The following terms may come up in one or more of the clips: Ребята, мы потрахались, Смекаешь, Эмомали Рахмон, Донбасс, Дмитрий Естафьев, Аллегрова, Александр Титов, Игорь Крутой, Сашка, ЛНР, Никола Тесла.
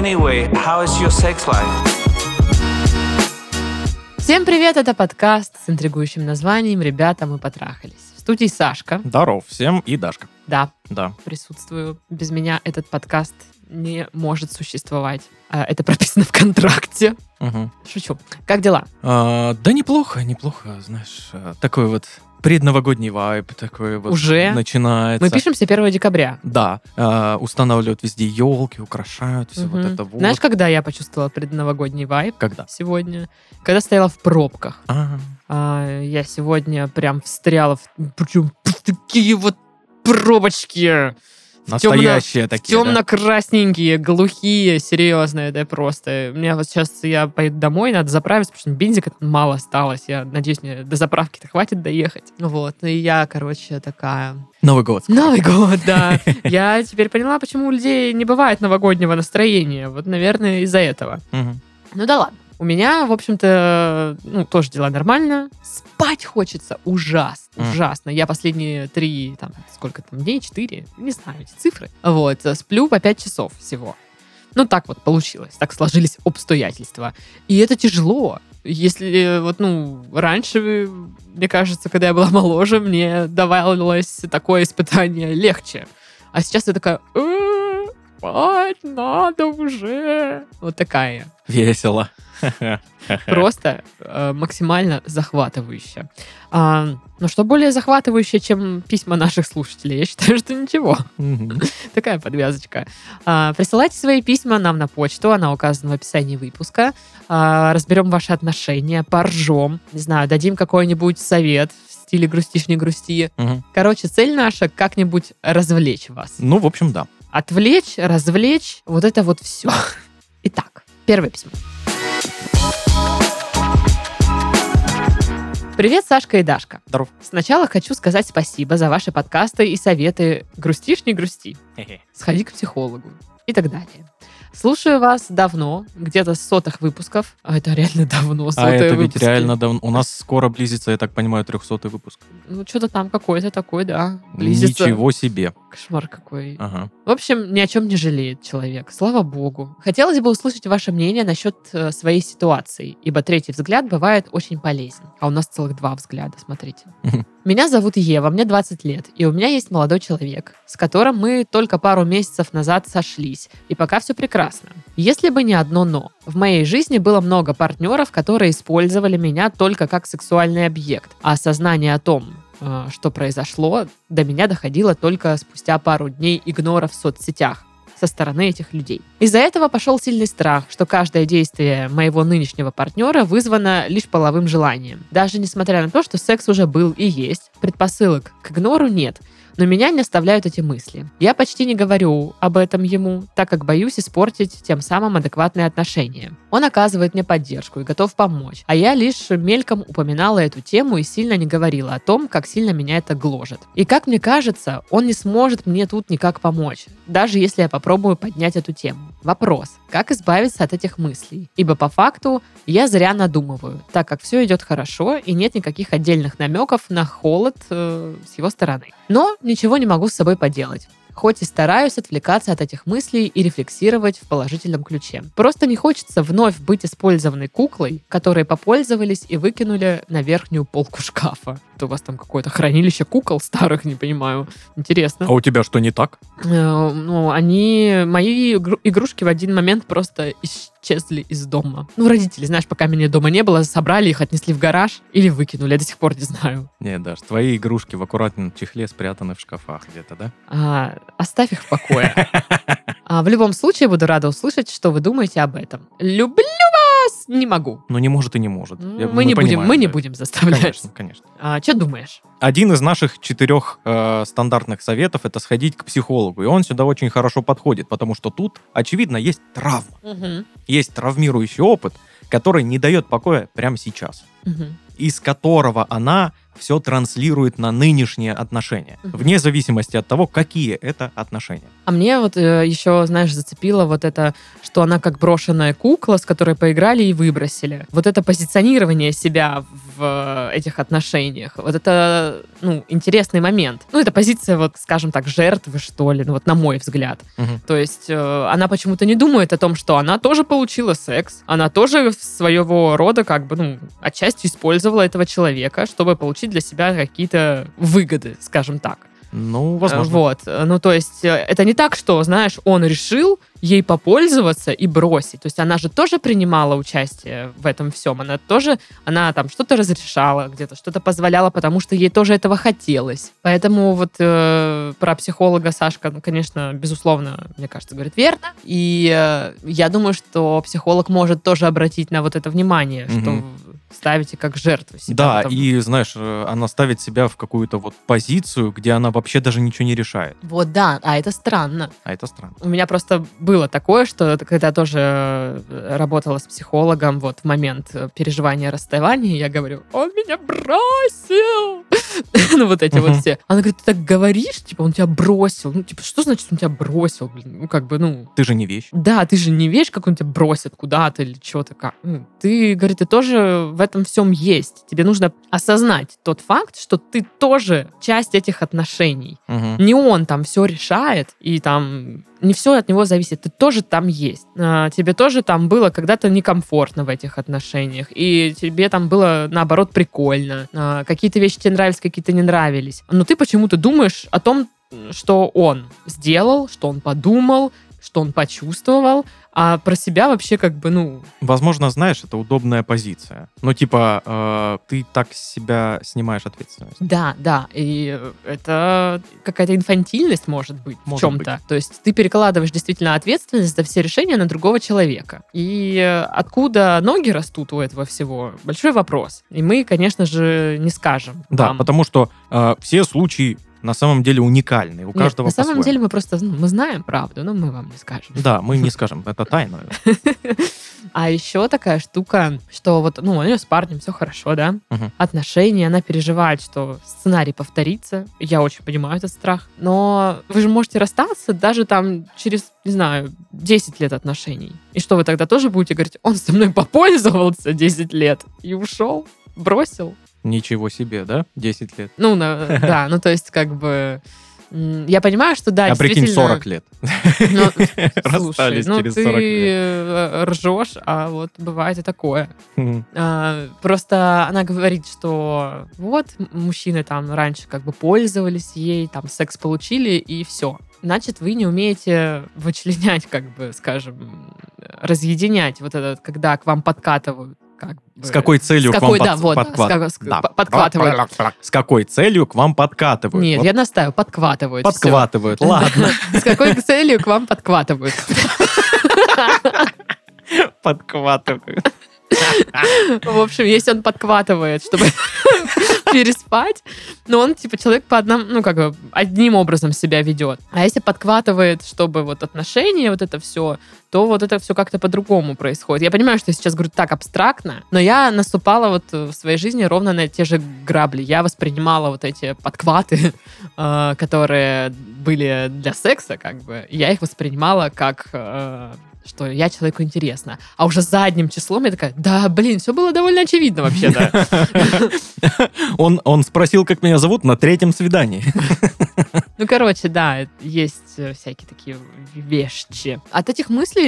Anyway, how is your sex life? Всем привет, это подкаст с интригующим названием «Ребята, мы потрахались». В студии Сашка. Здоров всем и Дашка. Да. Присутствую. Без меня этот подкаст не может существовать. Это прописано в контракте. Угу. Шучу. Как дела? Да неплохо, знаешь. Такой вот предновогодний вайб такой вот уже начинается. Мы пишемся 1 декабря. Да. Устанавливают везде елки, украшают, все вот это вот. Знаешь, когда я почувствовала предновогодний вайб? Когда? Сегодня. Когда стояла в пробках. Ага. Я сегодня прям встряла в такие вот пробочки. Настоящие такие, темно-красненькие, да? Глухие, серьезно, это просто... У меня вот сейчас, я поеду домой, надо заправиться, потому что бензина мало осталось. Я надеюсь, мне до заправки-то хватит доехать. Вот, и я, короче, такая... Новый год, да. Я теперь поняла, почему у людей не бывает новогоднего настроения. Вот, наверное, из-за этого. Ну да ладно. У меня, в общем-то, тоже дела нормально. Спать хочется ужасно. Я последние 4 дней, не знаю эти цифры. Вот, сплю по 5 часов всего. Так вот получилось, так сложились обстоятельства. И это тяжело. Если раньше, мне кажется, когда я была моложе, мне давалось такое испытание легче. А сейчас я такая... спать надо уже. Вот такая. Весело. Просто максимально захватывающе. Но что более захватывающее, чем письма наших слушателей? Я считаю, что ничего. Такая подвязочка. Присылайте свои письма нам на почту, она указана в описании выпуска. Разберем ваши отношения, поржем. Не знаю, дадим какой-нибудь совет в стиле грустишь, не грусти. Короче, цель наша как-нибудь развлечь вас. В общем, да. Отвлечь, развлечь, вот это вот все. Итак, первое письмо. Привет, Сашка и Дашка. Здоров. Сначала хочу сказать спасибо за ваши подкасты и советы «Грустишь, не грусти», «Сходи к психологу» и так далее. Слушаю вас давно, где-то с 100-х выпусков. А это реально давно, 100-е выпуски. А это ведь реально давно. У нас скоро близится, я так понимаю, 300-й выпуск. Что-то там какой-то такой, да. Близится. Ничего себе. Кошмар какой. Ага. В общем, ни о чем не жалеет человек. Слава богу. Хотелось бы услышать ваше мнение насчет своей ситуации, ибо третий взгляд бывает очень полезен. А у нас целых 2 взгляда, смотрите. Меня зовут Ева, мне 20 лет, и у меня есть молодой человек, с которым мы только пару месяцев назад сошлись, и пока все прекрасно. Если бы не одно «но». В моей жизни было много партнеров, которые использовали меня только как сексуальный объект, а осознание о том, что произошло, до меня доходило только спустя пару дней игнора в соцсетях со стороны этих людей. Из-за этого пошел сильный страх, что каждое действие моего нынешнего партнера вызвано лишь половым желанием. Даже несмотря на то, что секс уже был и есть, предпосылок к игнору нет. Но меня не оставляют эти мысли. Я почти не говорю об этом ему, так как боюсь испортить тем самым адекватные отношения. Он оказывает мне поддержку и готов помочь, а я лишь мельком упоминала эту тему и сильно не говорила о том, как сильно меня это гложет. И как мне кажется, он не сможет мне тут никак помочь, даже если я попробую поднять эту тему. Вопрос, как избавиться от этих мыслей? Ибо по факту я зря надумываю, так как все идет хорошо и нет никаких отдельных намеков на холод с его стороны. Но ничего не могу с собой поделать. Хоть и стараюсь отвлекаться от этих мыслей и рефлексировать в положительном ключе. Просто не хочется вновь быть использованной куклой, которой попользовались и выкинули на верхнюю полку шкафа. Это у вас там какое-то хранилище кукол старых, не понимаю. Интересно. А у тебя что, не так? Мои игрушки в один момент просто исчезли из дома. Родители, знаешь, пока меня дома не было, собрали их, отнесли в гараж или выкинули. Я до сих пор не знаю. Не, Даш, твои игрушки в аккуратном чехле спрятаны в шкафах где-то, да? Оставь их в покое. В любом случае, буду рада услышать, что вы думаете об этом. Люблю вас! Не могу. Не может и не может. Мы не будем заставлять. Конечно. Что думаешь? Один из наших 4 стандартных советов – это сходить к психологу. И он сюда очень хорошо подходит, потому что тут, очевидно, есть травма. Угу. Есть травмирующий опыт, который не дает покоя прямо сейчас. Угу. Из которого она все транслирует на нынешние отношения, вне зависимости от того, какие это отношения. А мне еще, знаешь, зацепило это, что она как брошенная кукла, с которой поиграли и выбросили. Это позиционирование себя в этих отношениях. Вот это, интересный момент. Это позиция, скажем так, жертвы, что ли, на мой взгляд. Угу. То есть она почему-то не думает о том, что она тоже получила секс, она тоже своего рода отчасти использовала этого человека, чтобы получить для себя какие-то выгоды, скажем так. Возможно. То есть это не так, что, знаешь, он решил ей попользоваться и бросить. То есть она же тоже принимала участие в этом всем. Она там что-то разрешала где-то, что-то позволяла, потому что ей тоже этого хотелось. Поэтому про психолога Сашка, конечно, безусловно, мне кажется, говорит верно. И я думаю, что психолог может тоже обратить на это внимание, что ставите как жертву себя. Да, потом. И, знаешь, она ставит себя в какую-то позицию, где она вообще даже ничего не решает. Вот, да, а это странно. У меня просто было такое, что когда я тоже работала с психологом, в момент переживания расставания, я говорю, он меня бросил! Эти все. Она говорит, ты так говоришь, он тебя бросил. Что значит он тебя бросил? Ты же не вещь. Да, ты же не вещь, как он тебя бросит куда-то или чего-то как. Ты, говорит, ты тоже в этом всем есть. Тебе нужно осознать тот факт, что ты тоже часть этих отношений. Угу. Не он там все решает, и там не все от него зависит. Ты тоже там есть. Тебе тоже там было когда-то некомфортно в этих отношениях, и тебе там было, наоборот, прикольно. Какие-то вещи тебе нравились, какие-то не нравились. Но ты почему-то думаешь о том, что он сделал, что он подумал, что он почувствовал, а про себя вообще Возможно, знаешь, это удобная позиция. Ты так с себя снимаешь ответственность. Да, и это какая-то инфантильность может быть в чем-то. То есть ты перекладываешь действительно ответственность за все решения на другого человека. И откуда ноги растут у этого всего? Большой вопрос. И мы, конечно же, не скажем. Да, потому что все случаи на самом деле уникальный. У каждого на самом деле мы просто мы знаем правду, но мы вам не скажем. Да, мы не скажем. Это тайна. А еще такая штука, что у нее с парнем все хорошо, да? Отношения, она переживает, что сценарий повторится. Я очень понимаю этот страх. Но вы же можете расстаться даже там через, не знаю, 10 лет отношений. И что, вы тогда тоже будете говорить, он со мной попользовался 10 лет и ушел, бросил? Ничего себе, да? 10 лет. Да, то есть я понимаю, что да, действительно... А прикинь, 40 лет. Расстались через 40 лет. Ты ржешь, а бывает и такое. Просто она говорит, что мужчины там раньше пользовались ей, там секс получили и все. Значит, вы не умеете вычленять, скажем, разъединять этот, когда к вам подкатывают. С какой целью к вам подкатывают? С какой целью к вам подкатывают? Нет, я настаиваю, подкатывают. Подкатывают, ладно. С какой целью к вам подкатывают? Подкатывают. В общем, если он подкатывает, чтобы переспать, но он, человек по одному, одним образом себя ведет. А если подкатывает, чтобы отношения, это все, то это все как-то по-другому происходит. Я понимаю, что я сейчас говорю так абстрактно, но я наступала в своей жизни ровно на те же грабли. Я воспринимала эти подкаты, которые были для секса, я их воспринимала как... что я человеку интересна. А уже задним числом я такая, все было довольно очевидно вообще-то. Он спросил, как меня зовут, на третьем свидании. Есть всякие такие вещи. От этих мыслей,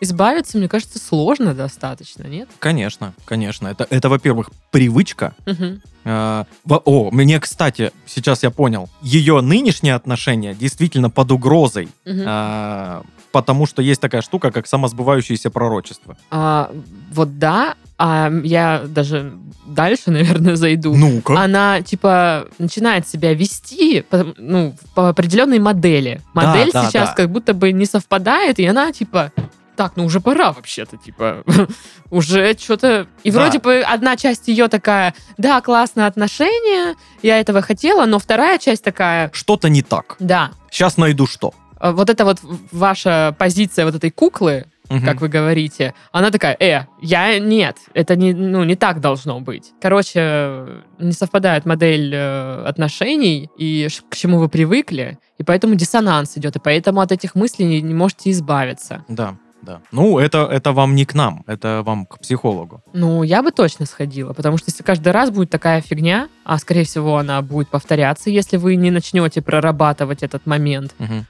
избавиться, мне кажется, сложно достаточно, нет? Конечно. Это во-первых, привычка. Угу. Мне, кстати, сейчас я понял, ее нынешние отношения действительно под угрозой, потому что есть такая штука, как самосбывающееся пророчество. Да, а я даже дальше, наверное, зайду. Ну-ка. Она, начинает себя вести по определенной модели. Модель сейчас как будто бы не совпадает, и она, так, уже пора вообще-то, уже что-то... И вроде бы одна часть ее такая, да, классные отношения, я этого хотела, но вторая часть такая... Что-то не так. Да. Сейчас найду что. Это ваша позиция этой куклы, как вы говорите, она такая, я нет, это не так должно быть. Короче, не совпадает модель отношений и к чему вы привыкли, и поэтому диссонанс идет, и поэтому от этих мыслей не можете избавиться. Да. да. Ну, это вам не к нам, это вам к психологу. Ну, я бы точно сходила, потому что если каждый раз будет такая фигня, а, скорее всего, она будет повторяться, если вы не начнете прорабатывать этот момент, угу.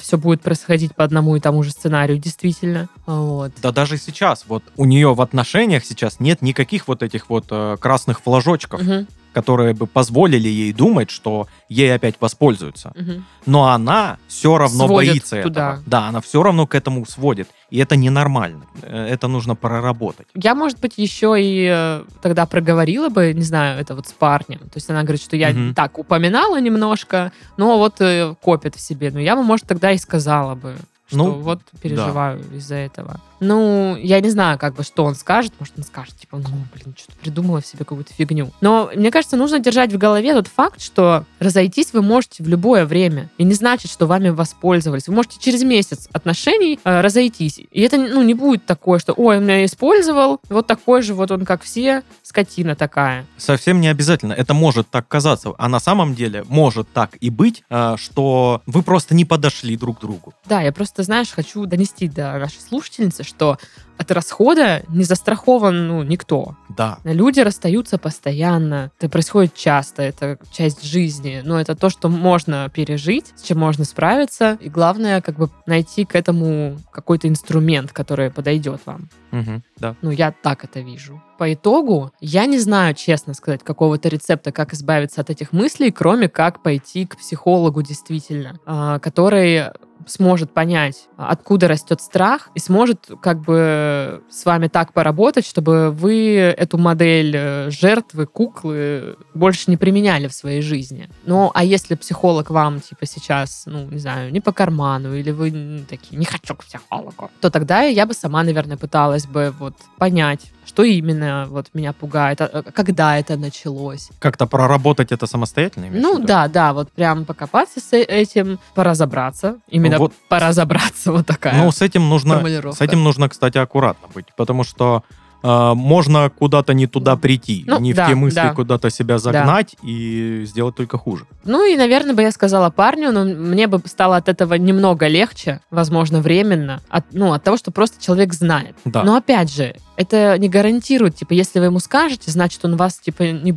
Все будет происходить по одному и тому же сценарию, действительно. Вот. Да даже сейчас, вот у нее в отношениях сейчас нет никаких вот этих вот красных флажочков, угу. которые бы позволили ей думать, что ей опять воспользуются. Угу. Но она все равно сводит боится туда. Этого. Да, она все равно к этому сводит. И это ненормально. Это нужно проработать. Я, может быть, еще и тогда проговорила бы, не знаю, это вот с парнем. То есть она говорит, что я угу. так упоминала немножко, но вот копит в себе. Но я бы, может, тогда и сказала бы, что ну, вот переживаю да. из-за этого. Ну, я не знаю, как бы, что он скажет. Может, он скажет, типа, ну, блин, что-то придумала в себе какую-то фигню. Но, мне кажется, нужно держать в голове тот факт, что разойтись вы можете в любое время. И не значит, что вами воспользовались. Вы можете через месяц отношений разойтись. И это, ну, не будет такое, что, ой, он меня использовал, вот такой же, вот он, как все, скотина такая. Совсем не обязательно. Это может так казаться. А на самом деле может так и быть, что вы просто не подошли друг к другу. Да, я просто, знаешь, хочу донести до нашей слушательницы, что от расхода не застрахован ну, никто. Да. Люди расстаются постоянно. Это происходит часто. Это часть жизни. Но это то, что можно пережить, с чем можно справиться. И главное, как бы найти к этому какой-то инструмент, который подойдет вам. Угу, да. Ну, я так это вижу. По итогу, я не знаю, честно сказать, какого-то рецепта, как избавиться от этих мыслей, кроме как пойти к психологу действительно, который сможет понять, откуда растет страх, и сможет как бы с вами так поработать, чтобы вы эту модель жертвы, куклы больше не применяли в своей жизни. Ну, а если психолог вам, типа, сейчас, ну, не знаю, не по карману, или вы такие, не хочу к психологу, то тогда я бы сама, наверное, пыталась бы вот понять, что именно вот меня пугает, когда это началось. Как-то проработать это самостоятельно? Ну, да, вот прям покопаться с этим, пора разобраться, именно вот, пора забраться, вот такая. Ну, с этим нужно, кстати, аккуратно быть, потому что можно куда-то не туда прийти, ну, не да, в те мысли да. куда-то себя загнать да. и сделать только хуже. Ну и, наверное, бы я сказала парню, но мне бы стало от этого немного легче, возможно, временно, от того, что просто человек знает. Да. Но опять же, это не гарантирует, типа, если вы ему скажете, значит, он вас, типа, не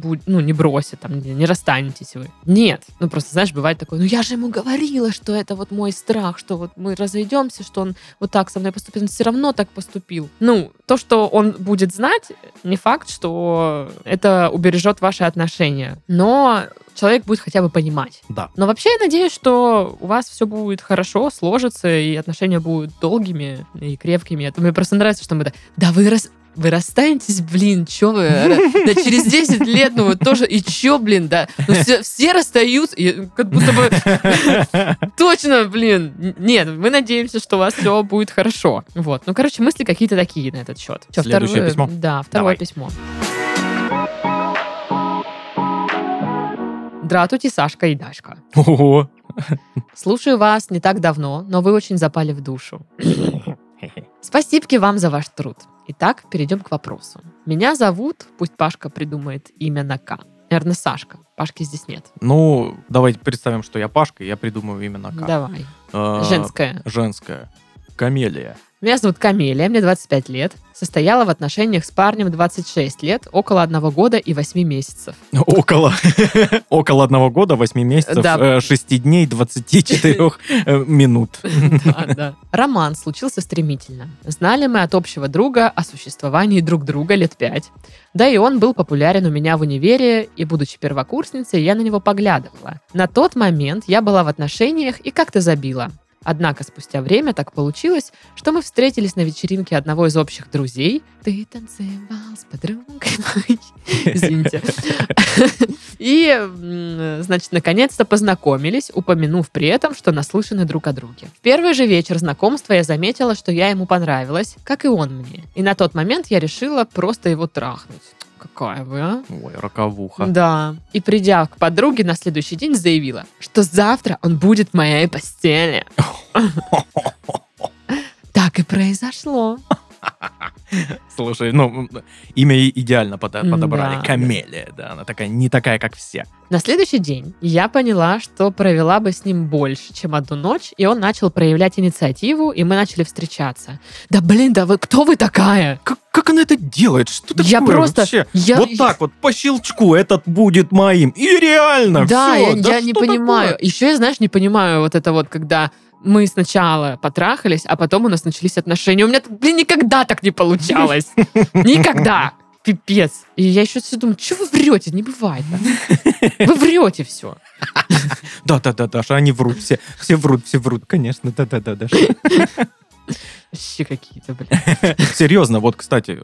бросит, там, не расстанетесь вы. Нет. Ну, просто, знаешь, бывает такое, я же ему говорила, что это вот мой страх, что вот мы разойдемся, что он вот так со мной поступил, он все равно так поступил. Ну, то, что он будет знать, не факт, что это убережет ваши отношения. Но человек будет хотя бы понимать. Да. Но вообще я надеюсь, что у вас все будет хорошо, сложится, и отношения будут долгими и крепкими. Это мне просто нравится, что мы вы расстанетесь, блин, чё вы? Да через 10 лет, ну вот тоже, и чё, блин, да? Ну все расстаются, и как будто бы... Точно, блин! Нет, мы надеемся, что у вас все будет хорошо. Вот, ну, короче, мысли какие-то такие на этот счет. Следующее письмо? Да, второе письмо. Здравствуйте, Сашка и Дашка. Ого! Слушаю вас не так давно, но вы очень запали в душу. Спасибки вам за ваш труд. Итак, перейдем к вопросу. Меня зовут, пусть Пашка придумает имя на «К». Наверное, Сашка. Пашки здесь нет. Ну, давайте представим, что я Пашка, и я придумаю имя на «К». Давай. Женское. Камелия. Меня зовут Камелия, мне 25 лет. Состояла в отношениях с парнем 26 лет, около 1 года и 8 месяцев. Около 1 года, 8 месяцев, 6 дней, 24 минут. Да. Роман случился стремительно. Знали мы от общего друга о существовании друг друга лет 5. Да и он был популярен у меня в универе, и, будучи первокурсницей, я на него поглядывала. На тот момент я была в отношениях и как-то забила. Однако спустя время так получилось, что мы встретились на вечеринке одного из общих друзей. Ты танцевал с подругой моей. Извините. И, значит, наконец-то познакомились, упомянув при этом, что наслышаны друг о друге. В первый же вечер знакомства я заметила, что я ему понравилась, как и он мне. И на тот момент я решила просто его трахнуть. Какая вы, а? Ой, роковуха. Да. И придя к подруге на следующий день, заявила, что завтра он будет в моей постели. Так и произошло. Слушай, ну, имя идеально подобрали. Да. Камелия, да, она такая, не такая, как все. На следующий день я поняла, что провела бы с ним больше, чем одну ночь, и он начал проявлять инициативу, и мы начали встречаться. Да блин, да вы, кто вы такая? Как она это делает? Что такое я просто, вообще? Вот так вот, по щелчку, этот будет моим. И реально, да, все. Да, я не понимаю. Такое? Еще я, знаешь, не понимаю вот это вот, когда... Мы сначала потрахались, а потом у нас начались отношения. У меня, блин, никогда так не получалось. Никогда. Пипец. И я еще все думаю, что вы врете? Не бывает. Вы врете все. Да-да-да, Даша, они врут все. Все врут, конечно. Да-да-да, Даша. Вообще какие-то, блин. Серьезно, вот, кстати,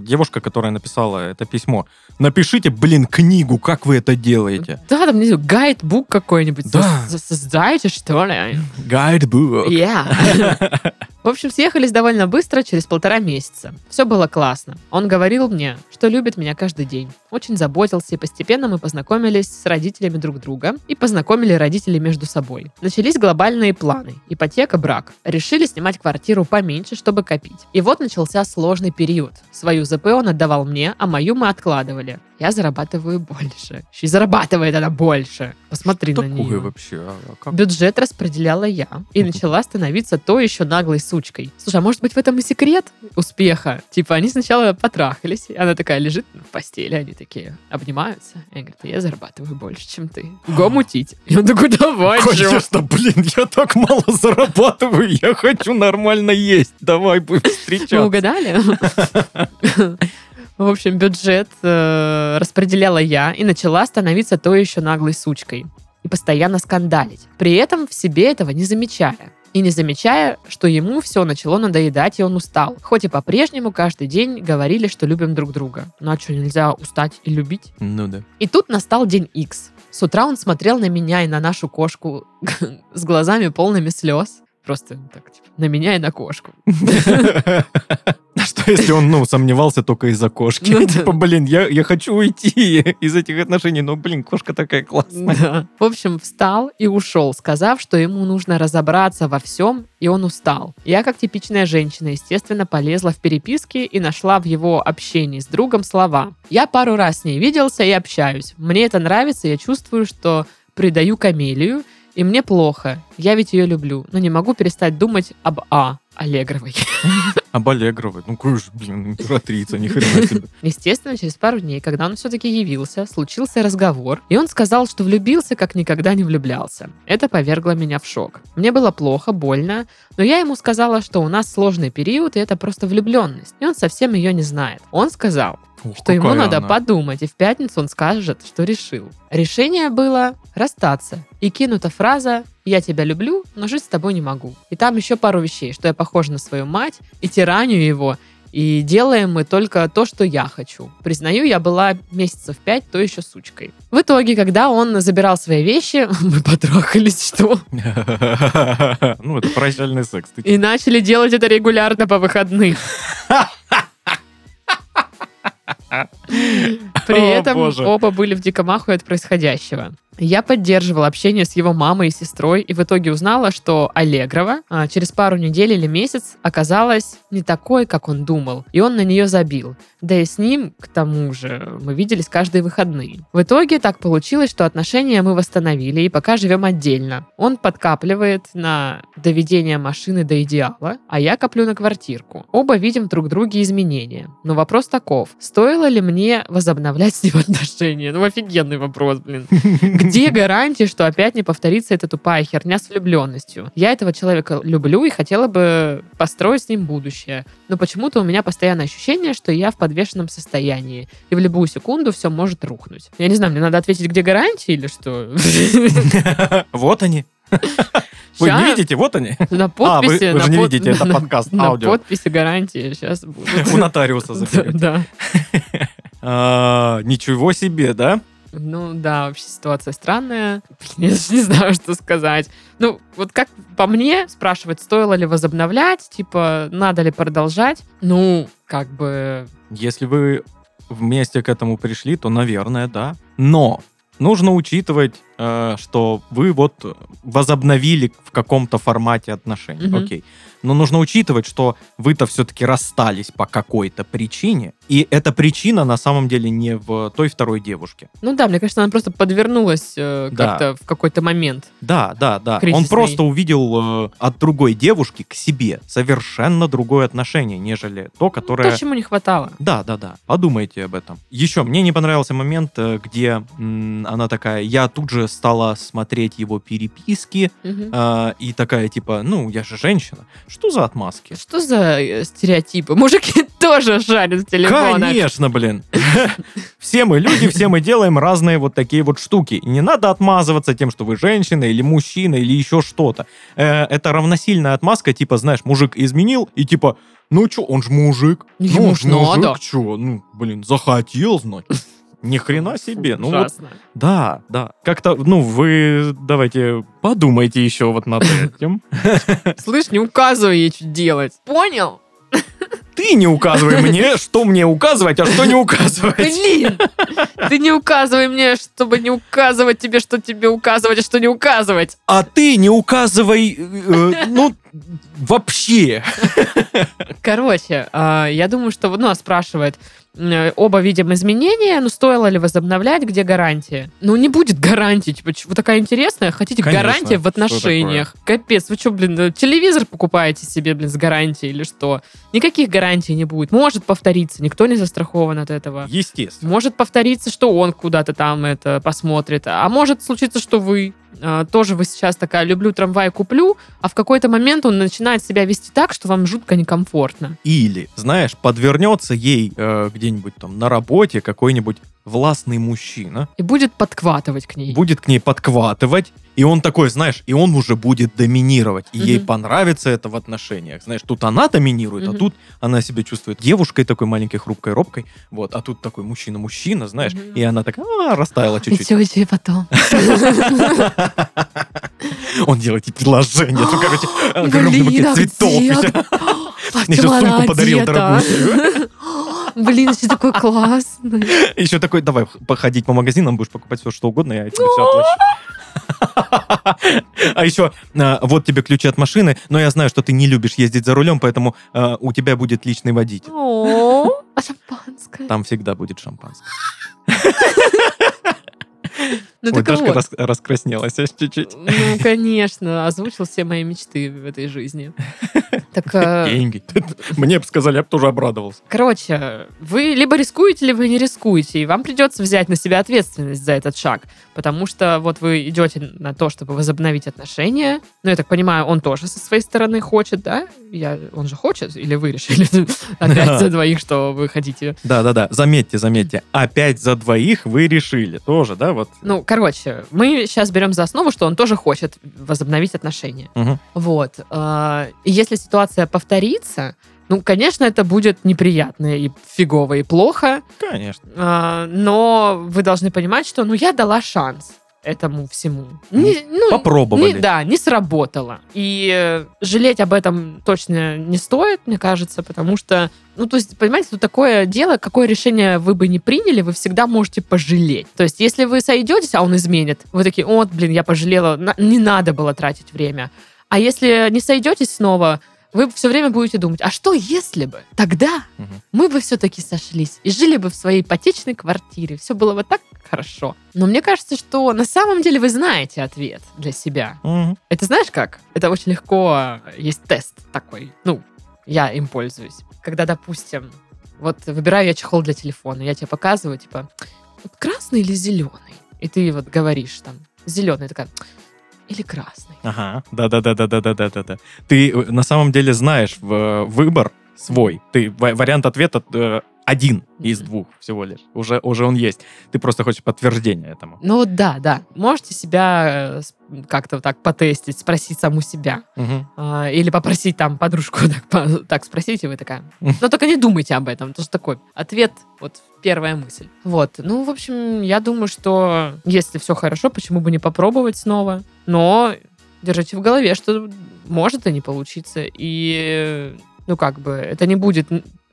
девушка, которая написала это письмо, напишите, блин, книгу, как вы это делаете. Да, там, не знаю, гайдбук какой-нибудь. Да. Создайте, что ли? Гайдбук. Yeah. В общем, съехались довольно быстро, через 1,5 месяца. Все было классно. Он говорил мне, что любит меня каждый день. Очень заботился, и постепенно мы познакомились с родителями друг друга и познакомили родителей между собой. Начались глобальные планы. Ипотека, брак. Решили снимать квартиру поменьше, чтобы копить. И вот начался сложный период. Свою ЗП он отдавал мне, а мою мы откладывали. Я зарабатываю больше. И зарабатывает она больше. Посмотри что на нее. Такое вообще? Как? Бюджет распределяла я. И начала становиться то еще наглой сучкой. Слушай, а может быть в этом и секрет успеха? Типа они сначала потрахались. Она такая лежит в постели. Они такие обнимаются. И она говорит, я зарабатываю больше, чем ты. Го мутить. И он такой, давай. Конечно, блин, я так мало зарабатываю. Я хочу нормально есть. Давай будем встречаться. Вы угадали? В общем, бюджет распределяла я и начала становиться той еще наглой сучкой. И постоянно скандалить. При этом в себе этого не замечая. И не замечая, что ему все начало надоедать, и он устал. Хоть и по-прежнему каждый день говорили, что любим друг друга. Ну а что, нельзя устать и любить? Ну да. И тут настал день X. С утра он смотрел на меня и на нашу кошку с глазами полными слез. Просто так, типа, на меня и на кошку. Что если он, сомневался только из-за кошки? Типа, блин, я хочу уйти из этих отношений, но, блин, кошка такая классная. Да. В общем, встал и ушел, сказав, что ему нужно разобраться во всем, и он устал. Я, как типичная женщина, естественно, полезла в переписке и нашла в его общении с другом слова. Я пару раз с ней виделся и общаюсь. Мне это нравится, я чувствую, что предаю Камелию, и мне плохо. Я ведь ее люблю, но не могу перестать думать об Аллегровой. Об Аллегровой? Ну, какой же, блин, императрица, ни хрена себе. Естественно, через пару дней, когда он все-таки явился, случился разговор, и он сказал, что влюбился, как никогда не влюблялся. Это повергло меня в шок. Мне было плохо, больно, но я ему сказала, что у нас сложный период, и это просто влюбленность, и он совсем ее не знает. Он сказал, что ему надо подумать, и в пятницу он скажет, что решил. Решение было расстаться, и кинута фраза «Я тебя люблю, но жить с тобой не могу». И там еще пару вещей, что я похожа на свою мать и тиранию его, и делаем мы только то, что я хочу. Признаю, я была 5 месяцев, то еще сучкой. В итоге, когда он забирал свои вещи, мы потрахались, что? Ну, это прощальный секс. И начали делать это регулярно по выходным. При этом оба были в диком ахуе от происходящего. Я поддерживала общение с его мамой и сестрой, и в итоге узнала, что Аллегрова через пару недель или месяц оказалась не такой, как он думал, и он на нее забил. Да и с ним, к тому же, мы виделись каждые выходные. В итоге так получилось, что отношения мы восстановили, и пока живем отдельно. Он подкапливает на доведение машины до идеала, а я коплю на квартирку. Оба видим друг в друге изменения. Но вопрос таков, стоило ли мне возобновлять с ним отношения? Ну, офигенный вопрос, блин. Где гарантия, что опять не повторится эта тупая херня с влюбленностью? Я этого человека люблю и хотела бы построить с ним будущее. Но почему-то у меня постоянное ощущение, что я в подвешенном состоянии. И в любую секунду все может рухнуть. Я не знаю, мне надо ответить, где гарантии или что? Вот они. Вы не видите? Вот они. На подписи. А, вы же не видите, это подкаст, аудио. На подписи гарантии сейчас будут. У нотариуса заберете. Да. Ничего себе, да? Ну да, вообще ситуация странная. Блин, я даже не знаю, что сказать. Ну, вот как по мне, спрашивать, стоило ли возобновлять, типа, надо ли продолжать. Ну, как бы... Если вы вместе к этому пришли, то, наверное, да. Но нужно учитывать что вы вот возобновили в каком-то формате отношения. Mm-hmm. Окей. Но нужно учитывать, что вы-то все-таки расстались по какой-то причине, и эта причина на самом деле не в той второй девушке. Ну да, мне кажется, она просто подвернулась как-то в какой-то момент. Да. Кризисный. Он просто увидел от другой девушки к себе совершенно другое отношение, нежели то, которое... Ну, то, чему не хватало. Да. Подумайте об этом. Еще мне не понравился момент, где она такая, я тут же стала смотреть его переписки, и такая типа, ну, я же женщина. Что за отмазки? Что за стереотипы? Мужики тоже шарят в телефонах. Конечно, блин. Все мы люди, все мы делаем разные вот такие вот штуки. Не надо отмазываться тем, что вы женщина или мужчина или еще что-то. Это равносильная отмазка, типа, знаешь, мужик изменил и типа, ну чё, он же мужик. Ну он же мужик, чё, ну, блин, захотел, значит. Ни хрена себе. Ну, вот, да. Как-то, ну, вы давайте подумайте еще вот над этим. Слышь, не указывай ей, что делать. Понял? Ты не указывай мне, что мне указывать, а что не указывать. Блин, ты не указывай мне, чтобы не указывать тебе, что тебе указывать, а что не указывать. А ты не указывай, вообще. Короче, я думаю, что, спрашивает, оба видим изменения, но стоило ли возобновлять, где гарантия? Ну, не будет гарантии. Типа, вы такая интересная, хотите гарантии в отношениях? Капец, вы что, блин, телевизор покупаете себе, блин, с гарантией или что? Никаких гарантий не будет. Может повториться, никто не застрахован от этого. Естественно. Может повториться, что он куда-то там это посмотрит, а может случиться, что вы... тоже вы сейчас такая, люблю трамвай, куплю, а в какой-то момент он начинает себя вести так, что вам жутко некомфортно. Или, знаешь, подвернется ей где-нибудь там на работе какой-нибудь властный мужчина. И будет подкватывать к ней. И он такой, знаешь, и он уже будет доминировать. И ей понравится это в отношениях. Знаешь, тут она доминирует, а тут она себя чувствует девушкой такой маленькой, хрупкой, робкой. Вот, а тут такой мужчина, знаешь. И она такая, растаяла чуть-чуть. И все потом. Он делает ей предложение. Короче, огромный букет цветов. Мне сейчас сумку подарил, дорогую. Блин, еще такой классный. Еще такой, давай походить по магазинам, будешь покупать все, что угодно, я тебе все оплачу. А еще, вот тебе ключи от машины, но я знаю, что ты не любишь ездить за рулем, поэтому у тебя будет личный водитель. А шампанское? Там всегда будет шампанское. Ой, Дашка раскраснелась аж чуть-чуть. Ну, конечно, озвучил все мои мечты в этой жизни. Деньги. Мне бы сказали, я бы тоже обрадовался. Короче, вы либо рискуете, либо не рискуете, и вам придется взять на себя ответственность за этот шаг, потому что вот вы идете на то, чтобы возобновить отношения, я так понимаю, он тоже со своей стороны хочет, да? Он же хочет, или вы решили опять за двоих, что вы хотите? Да, заметьте, опять за двоих вы решили тоже, да, вот. Ну, короче, мы сейчас берем за основу, что он тоже хочет возобновить отношения. Вот. И если ситуация повторится, конечно, это будет неприятно и фигово, и плохо. Конечно. Но вы должны понимать, что, я дала шанс этому всему. Попробовали. Не сработало. И жалеть об этом точно не стоит, мне кажется, потому что, понимаете, тут такое дело, какое решение вы бы не приняли, вы всегда можете пожалеть. То есть, если вы сойдетесь, а он изменит, вы такие, я пожалела, не надо было тратить время. А если не сойдетесь снова, вы все время будете думать, а что если бы? Тогда мы бы все-таки сошлись и жили бы в своей ипотечной квартире. Все было бы так хорошо. Но мне кажется, что на самом деле вы знаете ответ для себя. Это знаешь как? Это очень легко. Есть тест такой. Я им пользуюсь. Когда, допустим, выбираю я чехол для телефона, я тебе показываю, красный или зеленый? И ты говоришь там, зеленый. Такая... Или красный. Ага, да. Ты на самом деле знаешь выбор свой. Ты вариант ответа один из двух всего лишь. Уже он есть. Ты просто хочешь подтверждения этому. Да. Можете себя как-то так потестить, спросить саму себя. Или попросить там подружку так спросить, и вы такая. Но только не думайте об этом. Это же такой ответ, первая мысль. В общем, я думаю, что если все хорошо, почему бы не попробовать снова? Но держите в голове, что может и не получиться. И, это не будет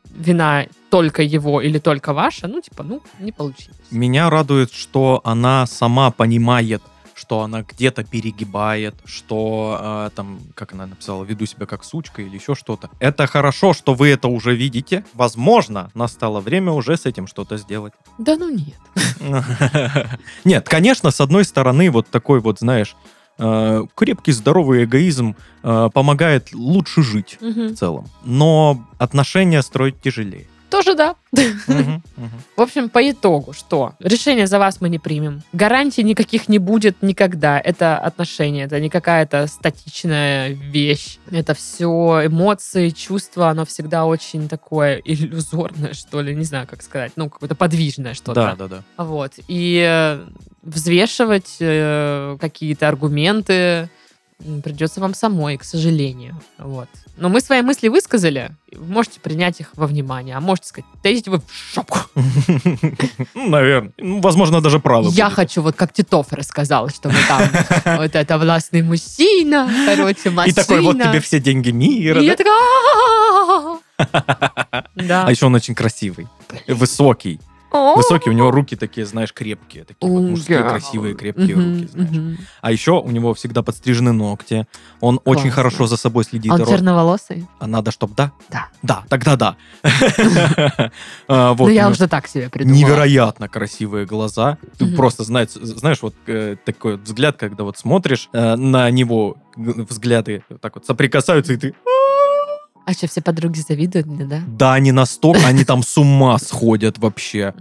вина только его или только ваша. Не получилось. Меня радует, что она сама понимает, что она где-то перегибает, что там, как она написала, веду себя как сучка или еще что-то. Это хорошо, что вы это уже видите. Возможно, настало время уже с этим что-то сделать. Да ну нет. Нет, конечно, с одной стороны, вот такой вот, знаешь, крепкий, здоровый эгоизм помогает лучше жить в целом. Но отношения строить тяжелее. Тоже да. В общем, по итогу, что решение за вас мы не примем. Гарантий никаких не будет никогда. Это отношения, это не какая-то статичная вещь. Это все эмоции, чувства. Оно всегда очень такое иллюзорное, что ли, не знаю, как сказать. Ну, какое-то подвижное что-то. Да. Вот. И взвешивать какие-то аргументы придется вам самой, к сожалению. Вот. Но мы свои мысли высказали, можете принять их во внимание, а можете сказать, да идите вы в шопку. Наверное. Возможно, даже правы. Я хочу, вот как Титов рассказал, что мы там, вот это властный мужчина, короче, машина. И такой, вот тебе все деньги мира. И я такая... А еще он очень красивый, высокий. Высокий, у него руки такие, знаешь, крепкие. Такие вот мужские, красивые, крепкие руки, знаешь. А еще у него всегда подстрижены ногти. Он очень хорошо за собой следит. Он черноволосый? А надо, чтоб да? Да. Да, тогда да. Ну, я уже так себе придумала. Невероятно красивые глаза. Ты просто знаешь, вот такой взгляд, когда вот смотришь на него, взгляды так вот соприкасаются, и ты... А что, все подруги завидуют мне, да? Да, они настолько, они там с ума сходят вообще.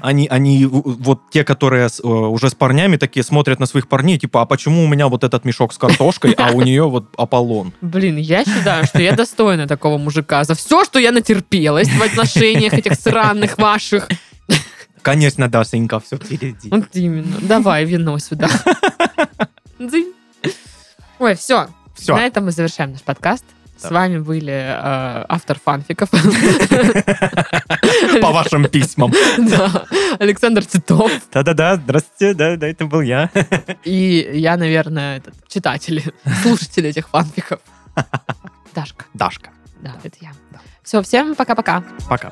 Они вот те, которые уже с парнями такие смотрят на своих парней, типа, а почему у меня вот этот мешок с картошкой, а у нее вот Аполлон? Блин, я считаю, что я достойна такого мужика за все, что я натерпелась в отношениях этих сраных ваших. Конечно, да, Санька, все впереди. Вот именно. Давай вино сюда. Ой, все. На этом мы завершаем наш подкаст. Да. С вами были автор фанфиков. По вашим письмам. Да. Александр Титов. Да-да-да, здравствуйте, да, это был я. И я, наверное, слушатель этих фанфиков. Дашка. Да, это я. Да. Все, всем пока-пока. Пока.